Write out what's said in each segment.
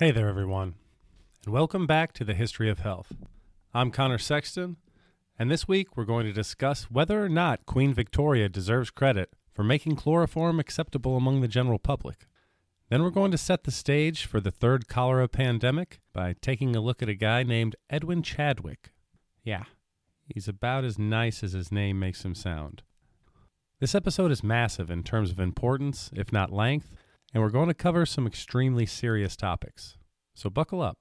Hey there, everyone, and welcome back to the History of Health. I'm Connor Sexton, and this week we're going to discuss whether or not Queen Victoria deserves credit for making chloroform acceptable among the general public. Then we're going to set the stage for the third cholera pandemic by taking a look at a guy named Edwin Chadwick. Yeah, he's about as nice as his name makes him sound. This episode is massive in terms of importance, if not length, and we're going to cover some extremely serious topics. So buckle up.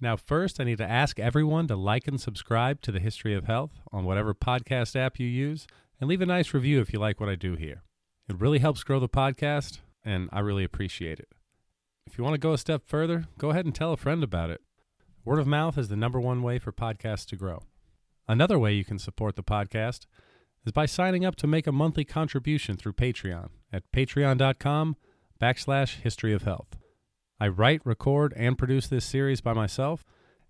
Now first, I need to ask everyone to like and subscribe to The History of Health on whatever podcast app you use, and leave a nice review if you like what I do here. It really helps grow the podcast, and I really appreciate it. If you want to go a step further, go ahead and tell a friend about it. Word of mouth is the number one way for podcasts to grow. Another way you can support the podcast is by signing up to make a monthly contribution through Patreon at patreon.com/historyofhealth. I write, record, and produce this series by myself,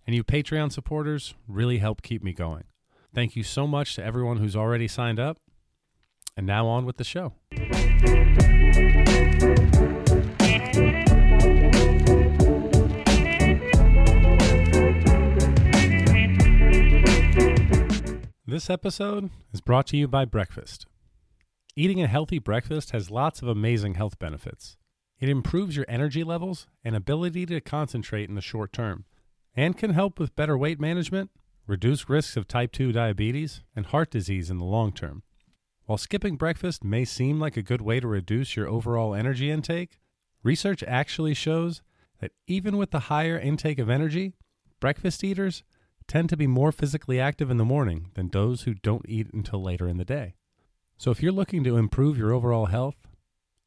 and you Patreon supporters really help keep me going. Thank you so much to everyone who's already signed up. And now on with the show. This episode is brought to you by breakfast. Eating a healthy breakfast has lots of amazing health benefits. It improves your energy levels and ability to concentrate in the short term, and can help with better weight management, reduce risks of type 2 diabetes, and heart disease in the long term. While skipping breakfast may seem like a good way to reduce your overall energy intake, research actually shows that even with the higher intake of energy, breakfast eaters tend to be more physically active in the morning than those who don't eat until later in the day. So if you're looking to improve your overall health,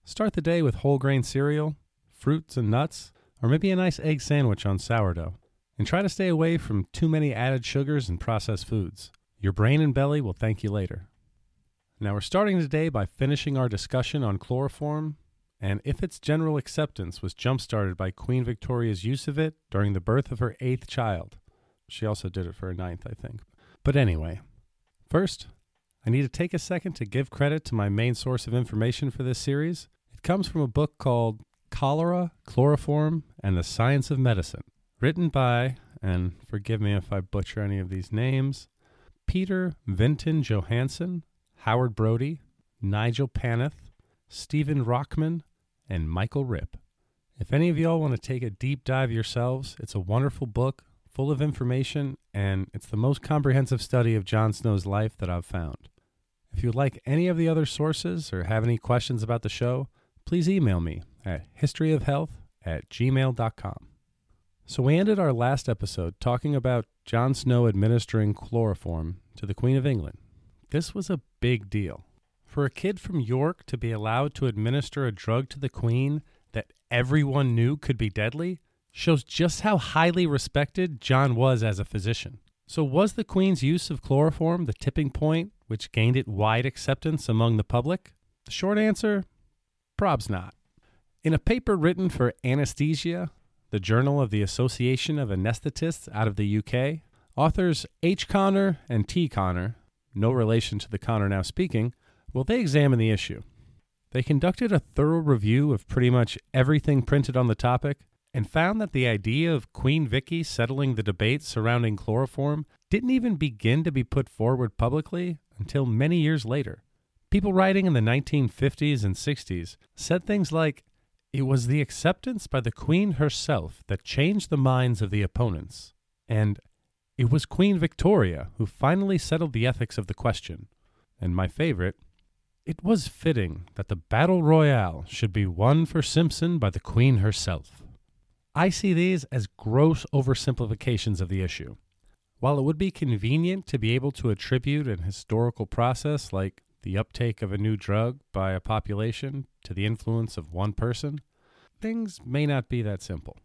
start the day with whole grain cereal, fruits and nuts, or maybe a nice egg sandwich on sourdough. And try to stay away from too many added sugars and processed foods. Your brain and belly will thank you later. Now we're starting today by finishing our discussion on chloroform and if its general acceptance was jump-started by Queen Victoria's use of it during the birth of her 8th child. She also did it for her 9th, I think. But anyway, first, I need to take a second to give credit to my main source of information for this series. Comes from a book called Cholera, Chloroform, and the Science of Medicine, written by, and forgive me if I butcher any of these names, Peter Vinton Johansson, Howard Brody, Nigel Paneth, Stephen Rockman, and Michael Ripp. If any of y'all want to take a deep dive yourselves, it's a wonderful book full of information, and it's the most comprehensive study of John Snow's life that I've found. If you'd like any of the other sources or have any questions about the show, please email me at historyofhealth@gmail.com. So we ended our last episode talking about John Snow administering chloroform to the Queen of England. This was a big deal. For a kid from York to be allowed to administer a drug to the Queen that everyone knew could be deadly shows just how highly respected John was as a physician. So was the Queen's use of chloroform the tipping point which gained it wide acceptance among the public? The short answer, probs not. In a paper written for Anesthesia, the journal of the Association of Anesthetists out of the UK, authors H. Connor and T. Connor, no relation to the Connor now speaking, they examine the issue. They conducted a thorough review of pretty much everything printed on the topic and found that the idea of Queen Vicky settling the debate surrounding chloroform didn't even begin to be put forward publicly until many years later. People writing in the 1950s and 60s said things like, "It was the acceptance by the Queen herself that changed the minds of the opponents," and "It was Queen Victoria who finally settled the ethics of the question," and my favorite, "It was fitting that the battle royale should be won for Simpson by the Queen herself." I see these as gross oversimplifications of the issue. While it would be convenient to be able to attribute an historical process like the uptake of a new drug by a population to the influence of one person, things may not be that simple.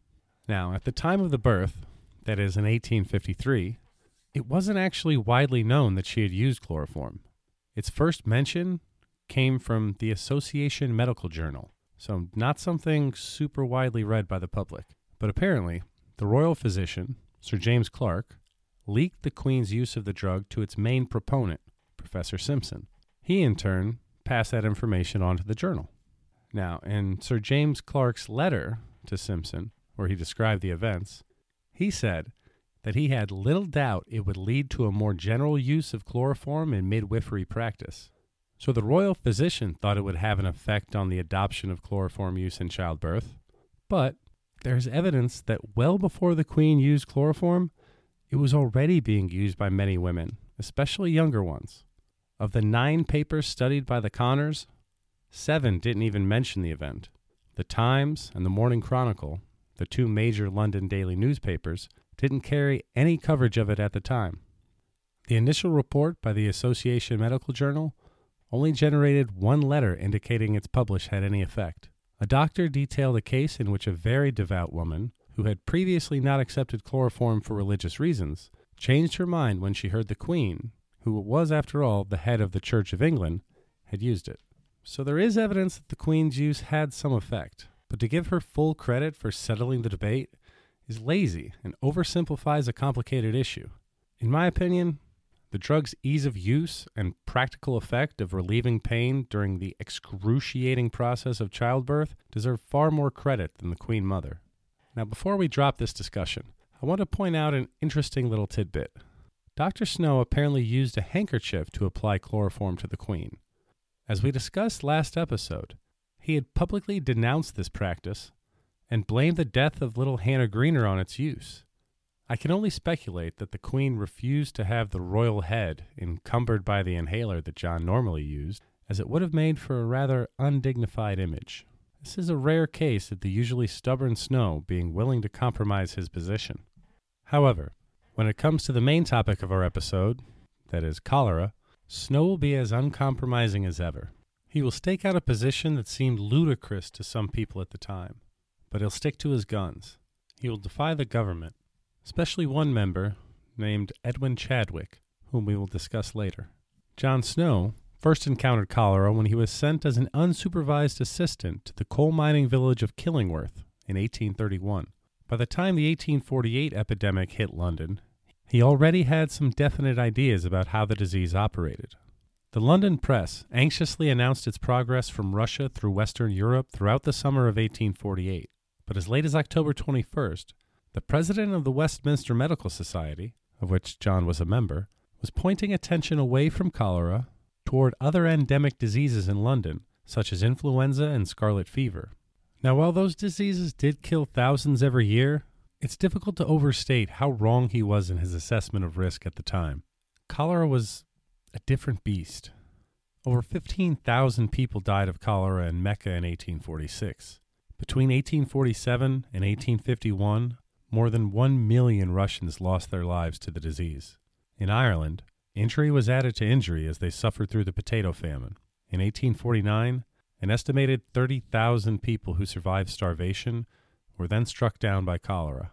Now, at the time of the birth, that is in 1853, it wasn't actually widely known that she had used chloroform. Its first mention came from the Association Medical Journal, so not something super widely read by the public. But apparently, the royal physician, Sir James Clark, leaked the Queen's use of the drug to its main proponent, Professor Simpson. He, in turn, passed that information on to the journal. Now, in Sir James Clark's letter to Simpson, where he described the events, he said that he had little doubt it would lead to a more general use of chloroform in midwifery practice. So the royal physician thought it would have an effect on the adoption of chloroform use in childbirth, but there's evidence that well before the Queen used chloroform, it was already being used by many women, especially younger ones. Of the 9 papers studied by the Connors, 7 didn't even mention the event. The Times and the Morning Chronicle, the 2 major London daily newspapers, didn't carry any coverage of it at the time. The initial report by the Association Medical Journal only generated 1 letter indicating its publish had any effect. A doctor detailed a case in which a very devout woman, who had previously not accepted chloroform for religious reasons, changed her mind when she heard the Queen, who was, after all, the head of the Church of England, had used it. So there is evidence that the Queen's use had some effect, but to give her full credit for settling the debate is lazy and oversimplifies a complicated issue. In my opinion, the drug's ease of use and practical effect of relieving pain during the excruciating process of childbirth deserve far more credit than the Queen Mother. Now, before we drop this discussion, I want to point out an interesting little tidbit. Dr. Snow apparently used a handkerchief to apply chloroform to the Queen. As we discussed last episode, he had publicly denounced this practice and blamed the death of little Hannah Greener on its use. I can only speculate that the Queen refused to have the royal head encumbered by the inhaler that John normally used, as it would have made for a rather undignified image. This is a rare case of the usually stubborn Snow being willing to compromise his position. However, when it comes to the main topic of our episode, that is cholera, Snow will be as uncompromising as ever. He will stake out a position that seemed ludicrous to some people at the time, but he'll stick to his guns. He will defy the government, especially one member named Edwin Chadwick, whom we will discuss later. John Snow first encountered cholera when he was sent as an unsupervised assistant to the coal mining village of Killingworth in 1831. By the time the 1848 epidemic hit London, he already had some definite ideas about how the disease operated. The London press anxiously announced its progress from Russia through Western Europe throughout the summer of 1848, but as late as October 21st, the president of the Westminster Medical Society, of which John was a member, was pointing attention away from cholera toward other endemic diseases in London, such as influenza and scarlet fever. Now, while those diseases did kill thousands every year, it's difficult to overstate how wrong he was in his assessment of risk at the time. Cholera was a different beast. Over 15,000 people died of cholera in Mecca in 1846. Between 1847 and 1851, more than 1 million Russians lost their lives to the disease. In Ireland, injury was added to injury as they suffered through the potato famine. In 1849, an estimated 30,000 people who survived starvation were then struck down by cholera.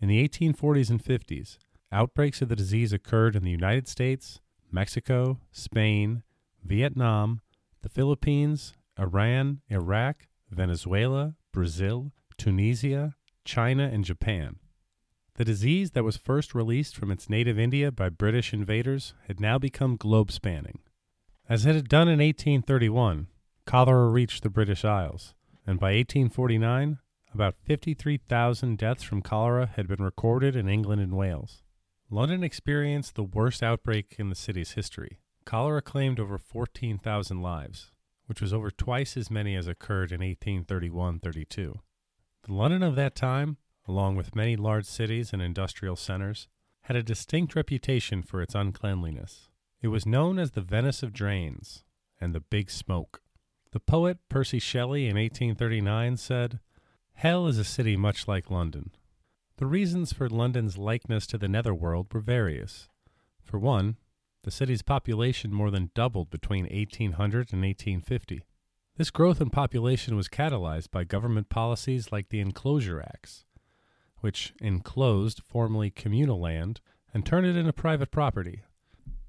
In the 1840s and 50s, outbreaks of the disease occurred in the United States, Mexico, Spain, Vietnam, the Philippines, Iran, Iraq, Venezuela, Brazil, Tunisia, China, and Japan. The disease that was first released from its native India by British invaders had now become globe-spanning. As it had done in 1831, cholera reached the British Isles, and by 1849, about 53,000 deaths from cholera had been recorded in England and Wales. London experienced the worst outbreak in the city's history. Cholera claimed over 14,000 lives, which was over twice as many as occurred in 1831-32. The London of that time, along with many large cities and industrial centers, had a distinct reputation for its uncleanliness. It was known as the Venice of drains and the Big Smoke. The poet Percy Shelley in 1839 said, "Hell is a city much like London." The reasons for London's likeness to the netherworld were various. For one, the city's population more than doubled between 1800 and 1850. This growth in population was catalyzed by government policies like the Enclosure Acts, which enclosed formerly communal land and turned it into private property,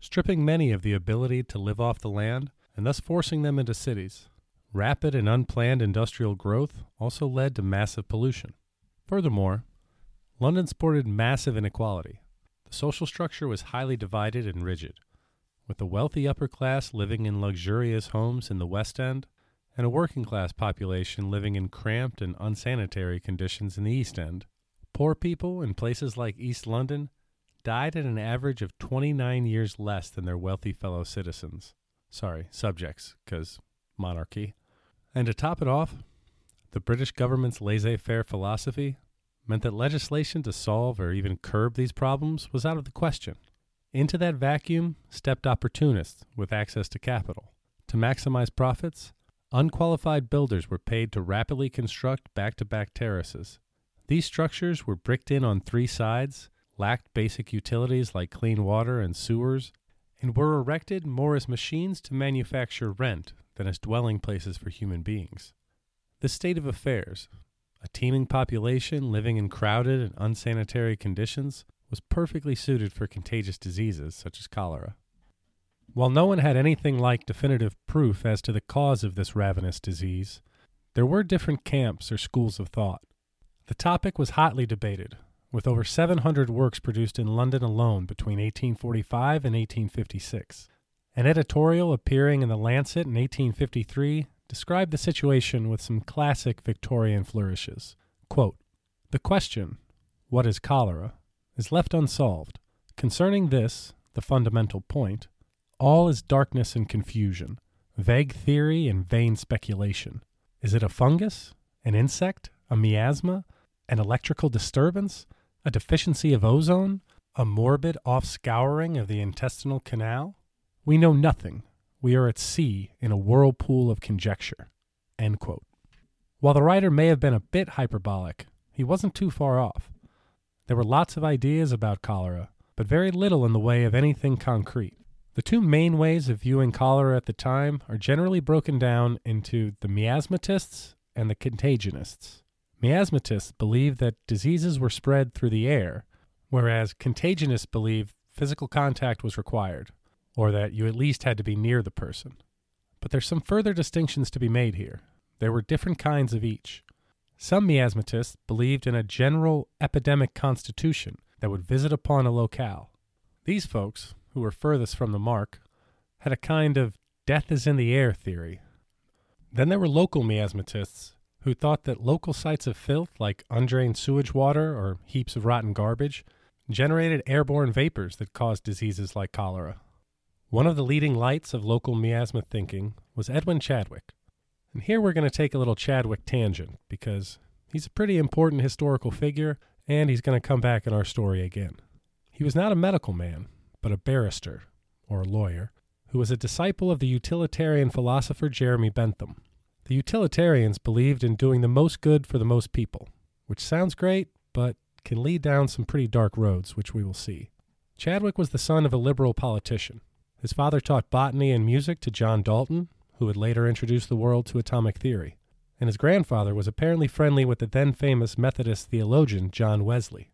stripping many of the ability to live off the land and thus forcing them into cities. Rapid and unplanned industrial growth also led to massive pollution. Furthermore, London sported massive inequality. The social structure was highly divided and rigid, with the wealthy upper class living in luxurious homes in the West End and a working-class population living in cramped and unsanitary conditions in the East End. Poor people in places like East London died at an average of 29 years less than their wealthy fellow citizens. Sorry, subjects, because monarchy. And to top it off, the British government's laissez-faire philosophy meant that legislation to solve or even curb these problems was out of the question. Into that vacuum stepped opportunists with access to capital. To maximize profits, unqualified builders were paid to rapidly construct back-to-back terraces. These structures were bricked in on three sides, lacked basic utilities like clean water and sewers, and were erected more as machines to manufacture rent than as dwelling places for human beings. This state of affairs, a teeming population living in crowded and unsanitary conditions, was perfectly suited for contagious diseases such as cholera. While no one had anything like definitive proof as to the cause of this ravenous disease, there were different camps or schools of thought. The topic was hotly debated, with over 700 works produced in London alone between 1845 and 1856. An editorial appearing in The Lancet in 1853 described the situation with some classic Victorian flourishes. Quote, "The question, what is cholera, is left unsolved. Concerning this, the fundamental point, all is darkness and confusion, vague theory and vain speculation. Is it a fungus, an insect, a miasma, an electrical disturbance, a deficiency of ozone, a morbid off-scouring of the intestinal canal? We know nothing. We are at sea in a whirlpool of conjecture." End quote. While the writer may have been a bit hyperbolic, he wasn't too far off. There were lots of ideas about cholera, but very little in the way of anything concrete. The two main ways of viewing cholera at the time are generally broken down into the miasmatists and the contagionists. Miasmatists believed that diseases were spread through the air, whereas contagionists believed physical contact was required, or that you at least had to be near the person. But there's some further distinctions to be made here. There were different kinds of each. Some miasmatists believed in a general epidemic constitution that would visit upon a locale. These folks, who were furthest from the mark, had a kind of death-is-in-the-air theory. Then there were local miasmatists who thought that local sites of filth, like undrained sewage water or heaps of rotten garbage, generated airborne vapors that caused diseases like cholera. One of the leading lights of local miasma thinking was Edwin Chadwick. And here we're going to take a little Chadwick tangent, because he's a pretty important historical figure, and he's going to come back in our story again. He was not a medical man, but a barrister, or a lawyer, who was a disciple of the utilitarian philosopher Jeremy Bentham. The utilitarians believed in doing the most good for the most people, which sounds great, but can lead down some pretty dark roads, which we will see. Chadwick was the son of a liberal politician. His father taught botany and music to John Dalton, who would later introduce the world to atomic theory, and his grandfather was apparently friendly with the then-famous Methodist theologian John Wesley.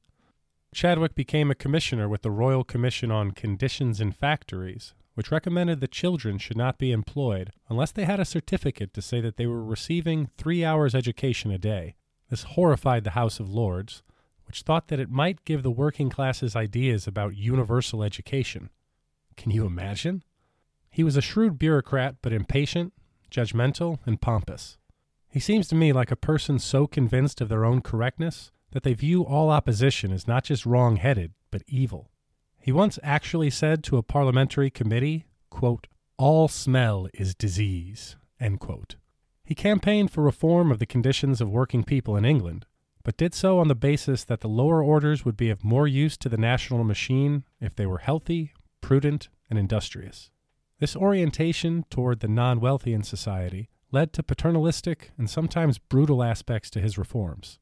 Chadwick became a commissioner with the Royal Commission on Conditions in Factories, which recommended that children should not be employed unless they had a certificate to say that they were receiving 3 hours education a day. This horrified the House of Lords, which thought that it might give the working classes ideas about universal education. Can you imagine? He was a shrewd bureaucrat, but impatient, judgmental, and pompous. He seems to me like a person so convinced of their own correctness that they view all opposition as not just wrong-headed, but evil. He once actually said to a parliamentary committee, quote, "All smell is disease," end quote. He campaigned for reform of the conditions of working people in England, but did so on the basis that the lower orders would be of more use to the national machine if they were healthy, prudent, and industrious. This orientation toward the non-wealthy in society led to paternalistic and sometimes brutal aspects to his reforms.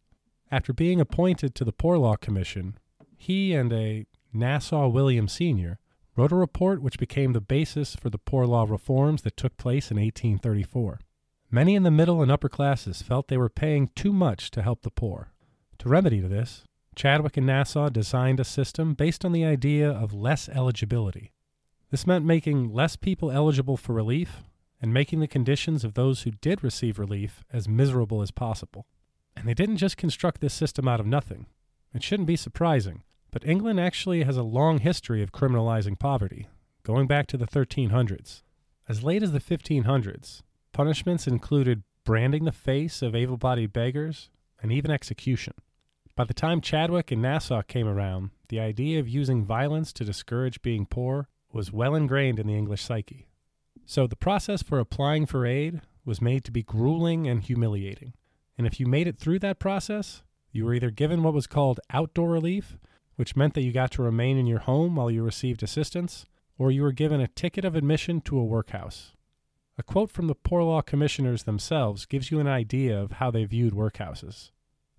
After being appointed to the Poor Law Commission, he and a Nassau William Sr. wrote a report which became the basis for the poor law reforms that took place in 1834. Many in the middle and upper classes felt they were paying too much to help the poor. To remedy this, Chadwick and Nassau designed a system based on the idea of less eligibility. This meant making less people eligible for relief and making the conditions of those who did receive relief as miserable as possible. And they didn't just construct this system out of nothing. It shouldn't be surprising, but England actually has a long history of criminalizing poverty, going back to the 1300s. As late as the 1500s, punishments included branding the face of able-bodied beggars and even execution. By the time Chadwick and Nassau came around, the idea of using violence to discourage being poor was well ingrained in the English psyche. So the process for applying for aid was made to be grueling and humiliating. And if you made it through that process, you were either given what was called outdoor relief, which meant that you got to remain in your home while you received assistance, or you were given a ticket of admission to a workhouse. A quote from the Poor Law Commissioners themselves gives you an idea of how they viewed workhouses.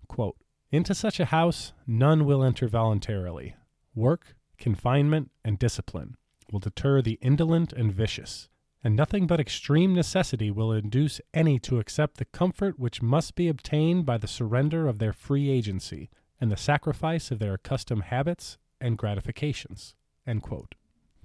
Quote, "Into such a house none will enter voluntarily. Work, confinement, and discipline will deter the indolent and vicious, and nothing but extreme necessity will induce any to accept the comfort which must be obtained by the surrender of their free agency and the sacrifice of their accustomed habits and gratifications." End quote.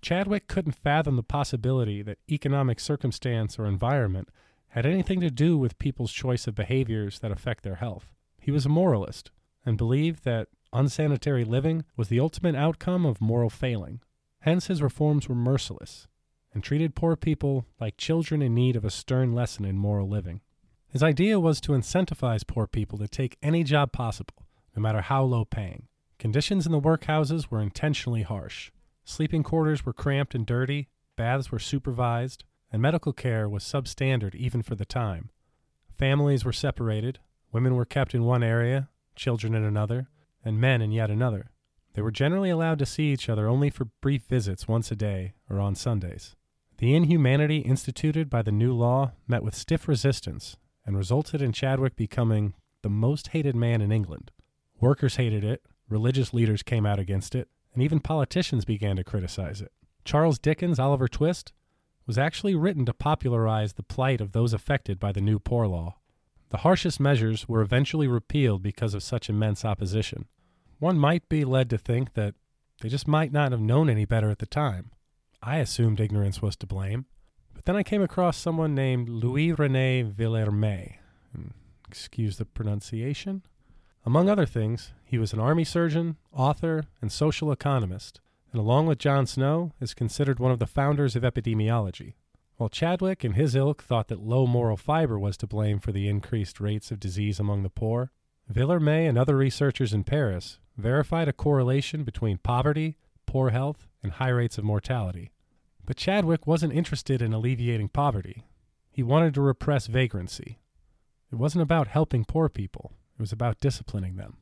Chadwick couldn't fathom the possibility that economic circumstance or environment had anything to do with people's choice of behaviors that affect their health. He was a moralist and believed that unsanitary living was the ultimate outcome of moral failing. Hence, his reforms were merciless and treated poor people like children in need of a stern lesson in moral living. His idea was to incentivize poor people to take any job possible, no matter how low paying. Conditions in the workhouses were intentionally harsh. Sleeping quarters were cramped and dirty, baths were supervised, and medical care was substandard even for the time. Families were separated, women were kept in one area, children in another, and men in yet another. They were generally allowed to see each other only for brief visits once a day or on Sundays. The inhumanity instituted by the new law met with stiff resistance and resulted in Chadwick becoming the most hated man in England. Workers hated it, religious leaders came out against it, and even politicians began to criticize it. Charles Dickens' Oliver Twist was actually written to popularize the plight of those affected by the new poor law. The harshest measures were eventually repealed because of such immense opposition. One might be led to think that they just might not have known any better at the time. I assumed ignorance was to blame. But then I came across someone named Louis-René Villermé. Excuse the pronunciation. Among other things, he was an army surgeon, author, and social economist, and along with John Snow, is considered one of the founders of epidemiology. While Chadwick and his ilk thought that low moral fiber was to blame for the increased rates of disease among the poor, Villermé and other researchers in Paris verified a correlation between poverty, poor health, and high rates of mortality. But Chadwick wasn't interested in alleviating poverty. He wanted to repress vagrancy. It wasn't about helping poor people. It was about disciplining them.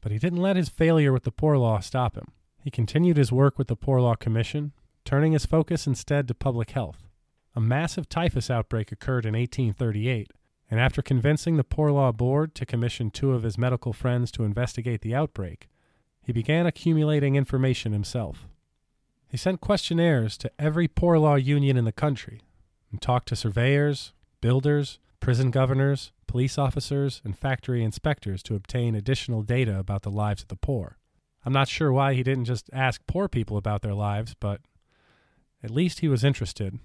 But he didn't let his failure with the poor law stop him. He continued his work with the Poor Law Commission, turning his focus instead to public health. A massive typhus outbreak occurred in 1838, and after convincing the Poor Law Board to commission two of his medical friends to investigate the outbreak, he began accumulating information himself. He sent questionnaires to every poor law union in the country and talked to surveyors, builders, prison governors, police officers, and factory inspectors to obtain additional data about the lives of the poor. I'm not sure why he didn't just ask poor people about their lives, but at least he was interested.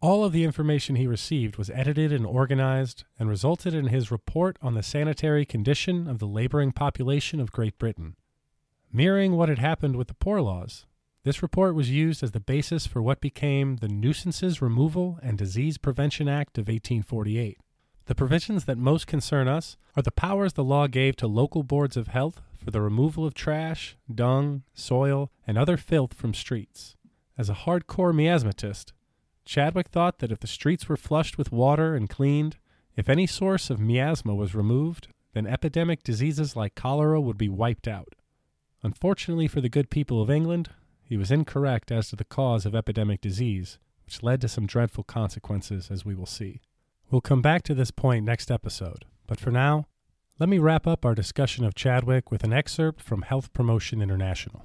All of the information he received was edited and organized and resulted in his report on the sanitary condition of the laboring population of Great Britain. Mirroring what had happened with the poor laws, this report was used as the basis for what became the Nuisances Removal and Disease Prevention Act of 1848. The provisions that most concern us are the powers the law gave to local boards of health for the removal of trash, dung, soil, and other filth from streets. As a hardcore miasmatist, Chadwick thought that if the streets were flushed with water and cleaned, if any source of miasma was removed, then epidemic diseases like cholera would be wiped out. Unfortunately for the good people of England, he was incorrect as to the cause of epidemic disease, which led to some dreadful consequences, as we will see. We'll come back to this point next episode, but for now, let me wrap up our discussion of Chadwick with an excerpt from Health Promotion International.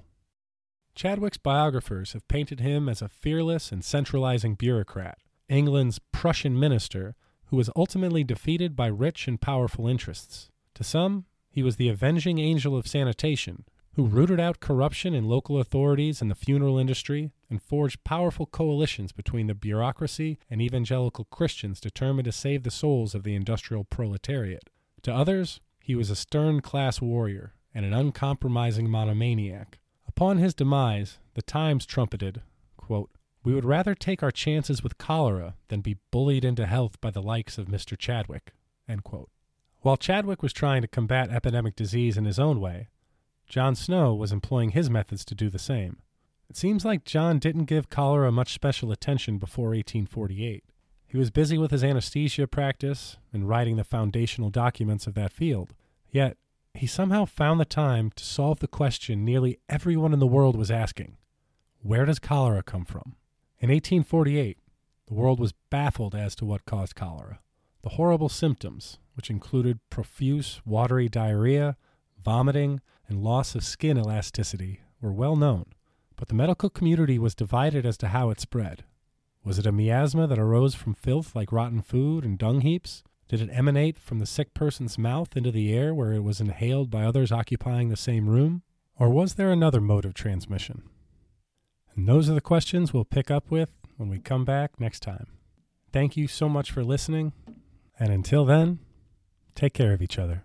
Chadwick's biographers have painted him as a fearless and centralizing bureaucrat, England's Prussian minister, who was ultimately defeated by rich and powerful interests. To some, he was the avenging angel of sanitation, who rooted out corruption in local authorities and the funeral industry and forged powerful coalitions between the bureaucracy and evangelical Christians determined to save the souls of the industrial proletariat. To others, he was a stern class warrior and an uncompromising monomaniac. Upon his demise, The Times trumpeted, quote, We would rather take our chances with cholera than be bullied into health by the likes of Mr. Chadwick." End quote. While Chadwick was trying to combat epidemic disease in his own way, John Snow was employing his methods to do the same. It seems like John didn't give cholera much special attention before 1848. He was busy with his anesthesia practice and writing the foundational documents of that field. Yet, he somehow found the time to solve the question nearly everyone in the world was asking: where does cholera come from? In 1848, the world was baffled as to what caused cholera. The horrible symptoms, which included profuse, watery diarrhea, vomiting, and loss of skin elasticity, were well known, but the medical community was divided as to how it spread. Was it a miasma that arose from filth like rotten food and dung heaps? Did it emanate from the sick person's mouth into the air where it was inhaled by others occupying the same room? Or was there another mode of transmission? And those are the questions we'll pick up with when we come back next time. Thank you so much for listening, and until then, take care of each other.